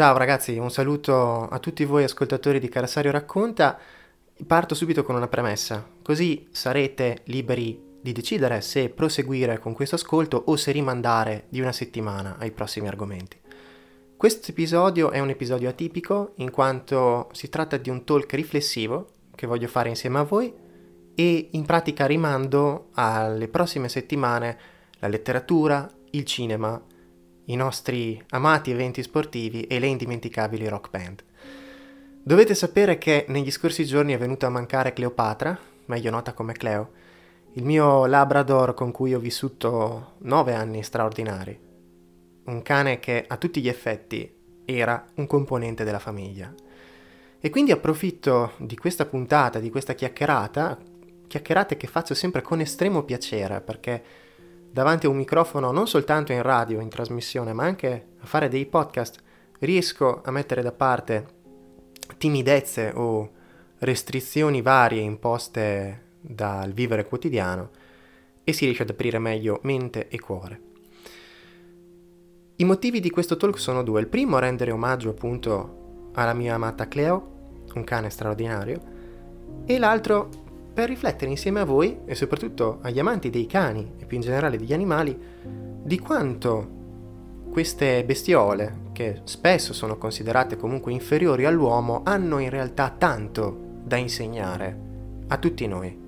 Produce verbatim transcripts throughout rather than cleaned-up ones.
Ciao ragazzi, un saluto a tutti voi ascoltatori di Carassario Racconta. Parto subito con una premessa, così sarete liberi di decidere se proseguire con questo ascolto o se rimandare di una settimana ai prossimi argomenti. Questo episodio è un episodio atipico in quanto si tratta di un talk riflessivo che voglio fare insieme a voi e in pratica rimando alle prossime settimane la letteratura, il cinema, i nostri amati eventi sportivi e le indimenticabili rock band. Dovete sapere che negli scorsi giorni è venuta a mancare Cleopatra, meglio nota come Cleo, il mio labrador con cui ho vissuto nove anni straordinari, un cane che a tutti gli effetti era un componente della famiglia. E quindi approfitto di questa puntata, di questa chiacchierata, chiacchierate che faccio sempre con estremo piacere, perché davanti a un microfono, non soltanto in radio, in trasmissione, ma anche a fare dei podcast, riesco a mettere da parte timidezze o restrizioni varie imposte dal vivere quotidiano e si riesce ad aprire meglio mente e cuore. I motivi di questo talk sono due. Il primo, rendere omaggio appunto alla mia amata Cleo, un cane straordinario, e l'altro per riflettere insieme a voi e soprattutto agli amanti dei cani e più in generale degli animali di quanto queste bestiole, che spesso sono considerate comunque inferiori all'uomo, hanno in realtà tanto da insegnare a tutti noi.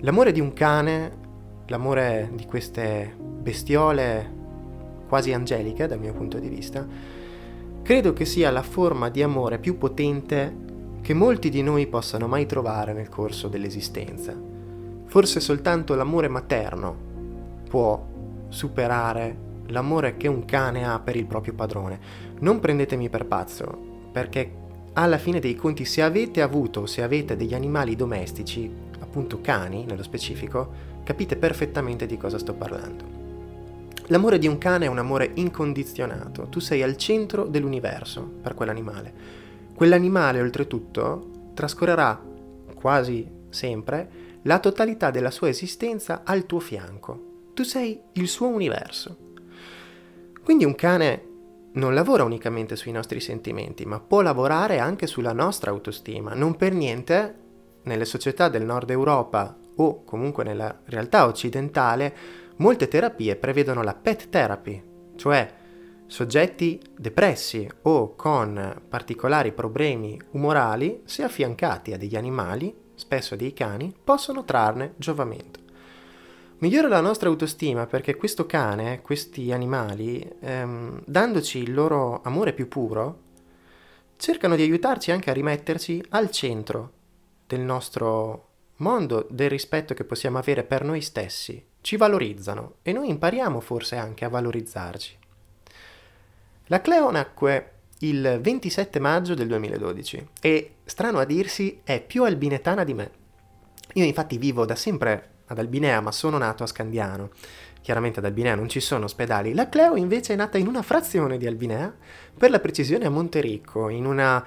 L'amore di un cane, l'amore di queste bestiole quasi angeliche dal mio punto di vista, credo che sia la forma di amore più potente che molti di noi possano mai trovare nel corso dell'esistenza. Forse soltanto l'amore materno può superare l'amore che un cane ha per il proprio padrone. Non prendetemi per pazzo, perché alla fine dei conti, se avete avuto, se avete degli animali domestici, appunto cani nello specifico, capite perfettamente di cosa sto parlando. L'amore di un cane è un amore incondizionato. Tu sei al centro dell'universo per quell'animale. Quell'animale, oltretutto, trascorrerà quasi sempre la totalità della sua esistenza al tuo fianco. Tu sei il suo universo. Quindi un cane non lavora unicamente sui nostri sentimenti, ma può lavorare anche sulla nostra autostima. Non per niente, nelle società del nord Europa o comunque nella realtà occidentale, molte terapie prevedono la pet therapy, cioè soggetti depressi o con particolari problemi umorali, se affiancati a degli animali, spesso dei cani, possono trarne giovamento. Migliora la nostra autostima perché questo cane, questi animali, ehm, dandoci il loro amore più puro, cercano di aiutarci anche a rimetterci al centro del nostro mondo, del rispetto che possiamo avere per noi stessi. Ci valorizzano e noi impariamo forse anche a valorizzarci. La Cleo nacque il ventisette maggio del duemiladodici e, strano a dirsi, è più albinetana di me. Io infatti vivo da sempre ad Albinea, ma sono nato a Scandiano. Chiaramente ad Albinea non ci sono ospedali. La Cleo invece è nata in una frazione di Albinea, per la precisione a Montericco, in una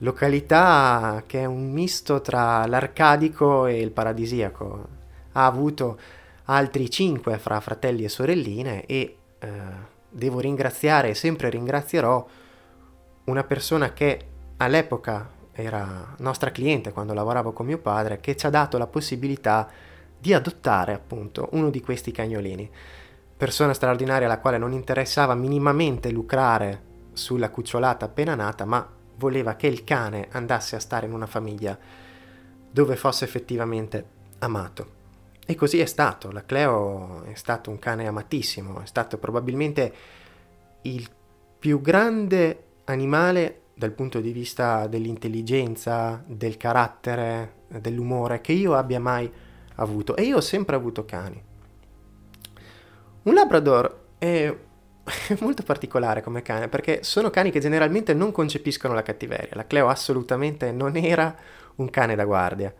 località che è un misto tra l'arcadico e il paradisiaco. Ha avuto altri cinque fra fratelli e sorelline e eh, devo ringraziare e sempre ringrazierò una persona che all'epoca era nostra cliente quando lavoravo con mio padre, che ci ha dato la possibilità di adottare appunto uno di questi cagnolini. Persona straordinaria alla quale non interessava minimamente lucrare sulla cucciolata appena nata, ma voleva che il cane andasse a stare in una famiglia dove fosse effettivamente amato. E così è stato. La Cleo è stato un cane amatissimo, è stato probabilmente il più grande animale dal punto di vista dell'intelligenza, del carattere, dell'umore che io abbia mai avuto, e io ho sempre avuto cani. Un labrador è molto particolare come cane, perché sono cani che generalmente non concepiscono la cattiveria. La Cleo assolutamente non era un cane da guardia,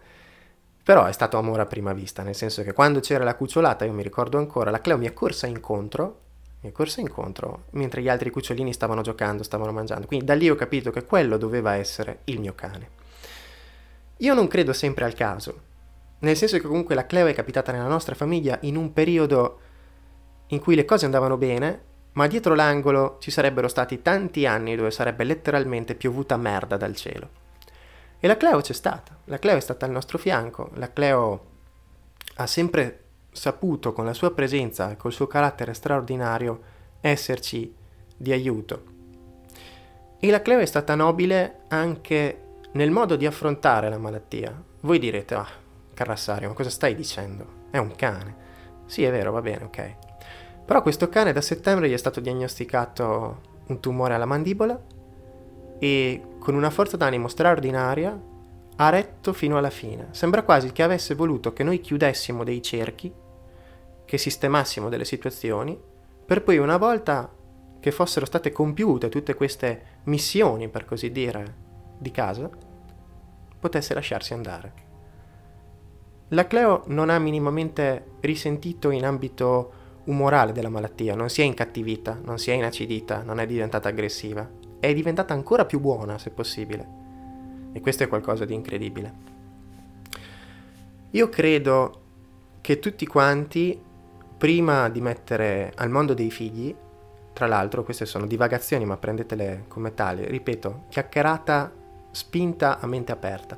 però è stato amore a prima vista, nel senso che quando c'era la cucciolata, io mi ricordo ancora, la Cleo mi è corsa incontro mi è corsa incontro mentre gli altri cucciolini stavano giocando, stavano mangiando, quindi da lì ho capito che quello doveva essere il mio cane. Io non credo sempre al caso, nel senso che comunque la Cleo è capitata nella nostra famiglia in un periodo in cui le cose andavano bene ma dietro l'angolo ci sarebbero stati tanti anni dove sarebbe letteralmente piovuta merda dal cielo. E la Cleo c'è stata, la Cleo è stata al nostro fianco, la Cleo ha sempre saputo con la sua presenza e col suo carattere straordinario esserci di aiuto. E la Cleo è stata nobile anche nel modo di affrontare la malattia. Voi direte, ah, Carassario, ma cosa stai dicendo? È un cane. Sì, è vero, va bene, ok. Però questo cane da settembre gli è stato diagnosticato un tumore alla mandibola e con una forza d'animo straordinaria ha retto fino alla fine. Sembra quasi che avesse voluto che noi chiudessimo dei cerchi, che sistemassimo delle situazioni, per poi una volta che fossero state compiute tutte queste missioni, per così dire, di casa, potesse lasciarsi andare. La Cleo non ha minimamente risentito in ambito umorale della malattia, non si è incattivita, non si è inacidita, non è diventata aggressiva, è diventata ancora più buona se possibile. E questo è qualcosa di incredibile. Io credo che tutti quanti, prima di mettere al mondo dei figli, tra l'altro queste sono divagazioni ma prendetele come tali, ripeto, chiacchierata, spinta a mente aperta,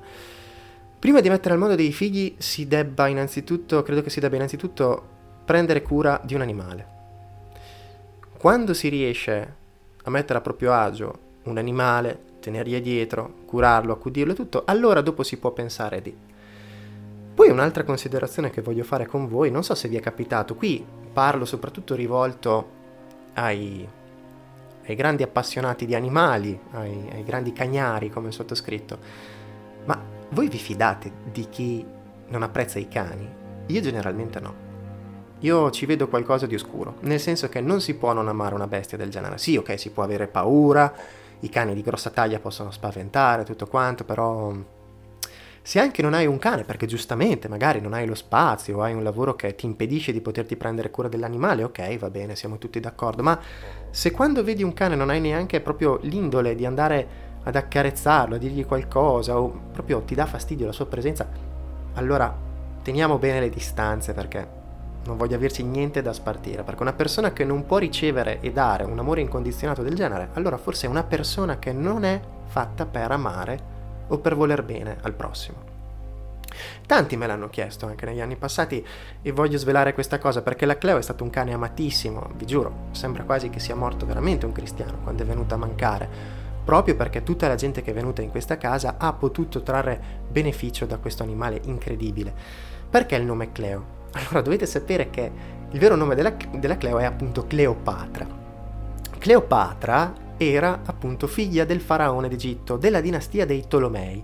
prima di mettere al mondo dei figli si debba innanzitutto, credo che si debba innanzitutto prendere cura di un animale. Quando si riesce a mettere a proprio agio un animale, tenergli dietro, curarlo, accudirlo e tutto, allora dopo si può pensare di. Poi un'altra considerazione che voglio fare con voi, non so se vi è capitato, qui parlo soprattutto rivolto ai, ai grandi appassionati di animali, ai, ai grandi cagnari come sottoscritto, ma voi vi fidate di chi non apprezza i cani? Io generalmente no. Io ci vedo qualcosa di oscuro, nel senso che non si può non amare una bestia del genere. Sì, ok, si può avere paura, i cani di grossa taglia possono spaventare, tutto quanto, però se anche non hai un cane, perché giustamente magari non hai lo spazio o hai un lavoro che ti impedisce di poterti prendere cura dell'animale, ok, va bene, siamo tutti d'accordo, ma se quando vedi un cane non hai neanche proprio l'indole di andare ad accarezzarlo, a dirgli qualcosa, o proprio ti dà fastidio la sua presenza, allora teniamo bene le distanze, perché non voglio averci niente da spartire, perché una persona che non può ricevere e dare un amore incondizionato del genere, allora forse è una persona che non è fatta per amare o per voler bene al prossimo. Tanti me l'hanno chiesto anche negli anni passati e voglio svelare questa cosa, perché la Cleo è stato un cane amatissimo, vi giuro, sembra quasi che sia morto veramente un cristiano quando è venuta a mancare, proprio perché tutta la gente che è venuta in questa casa ha potuto trarre beneficio da questo animale incredibile. Perché il nome Cleo? Allora dovete sapere che il vero nome della, della Cleo è appunto Cleopatra. Cleopatra era appunto figlia del faraone d'Egitto, della dinastia dei Tolomei.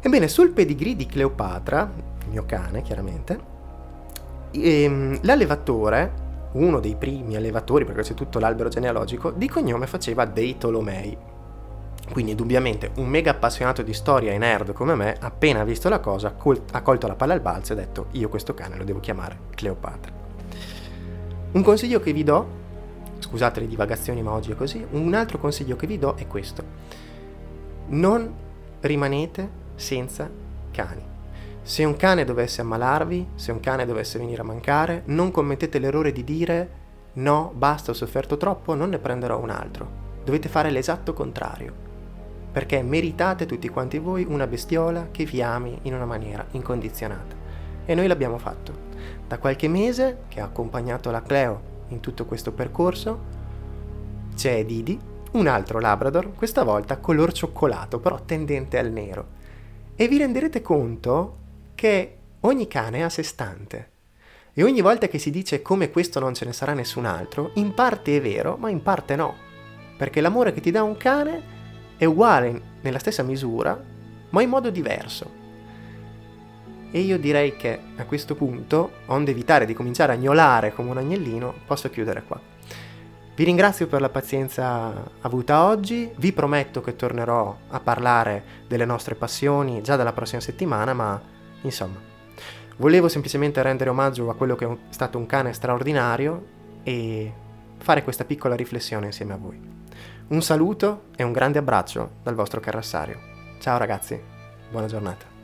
Ebbene, sul pedigree di Cleopatra, il mio cane chiaramente, ehm, l'allevatore, uno dei primi allevatori, perché c'è tutto l'albero genealogico, di cognome faceva dei Tolomei. Quindi indubbiamente un mega appassionato di storia e nerd come me, appena visto la cosa, col- ha colto la palla al balzo e ha detto io questo cane lo devo chiamare Cleopatra. Un consiglio che vi do, scusate le divagazioni ma oggi è così, un altro consiglio che vi do è questo: non rimanete senza cani. Se un cane dovesse ammalarvi, se un cane dovesse venire a mancare, non commettete l'errore di dire no, basta, ho sofferto troppo, non ne prenderò un altro. Dovete fare l'esatto contrario, perché meritate tutti quanti voi una bestiola che vi ami in una maniera incondizionata. E noi l'abbiamo fatto. Da qualche mese, che ha accompagnato la Cleo in tutto questo percorso, c'è Didi, un altro Labrador, questa volta color cioccolato, però tendente al nero. E vi renderete conto che ogni cane è a sé stante. E ogni volta che si dice come questo non ce ne sarà nessun altro, in parte è vero, ma in parte no. Perché l'amore che ti dà un cane è uguale nella stessa misura, ma in modo diverso. E io direi che a questo punto, onde evitare di cominciare a gnolare come un agnellino, posso chiudere qua. Vi ringrazio per la pazienza avuta oggi, vi prometto che tornerò a parlare delle nostre passioni già dalla prossima settimana, ma insomma, volevo semplicemente rendere omaggio a quello che è stato un cane straordinario e fare questa piccola riflessione insieme a voi. Un saluto e un grande abbraccio dal vostro Carassario. Ciao ragazzi, buona giornata.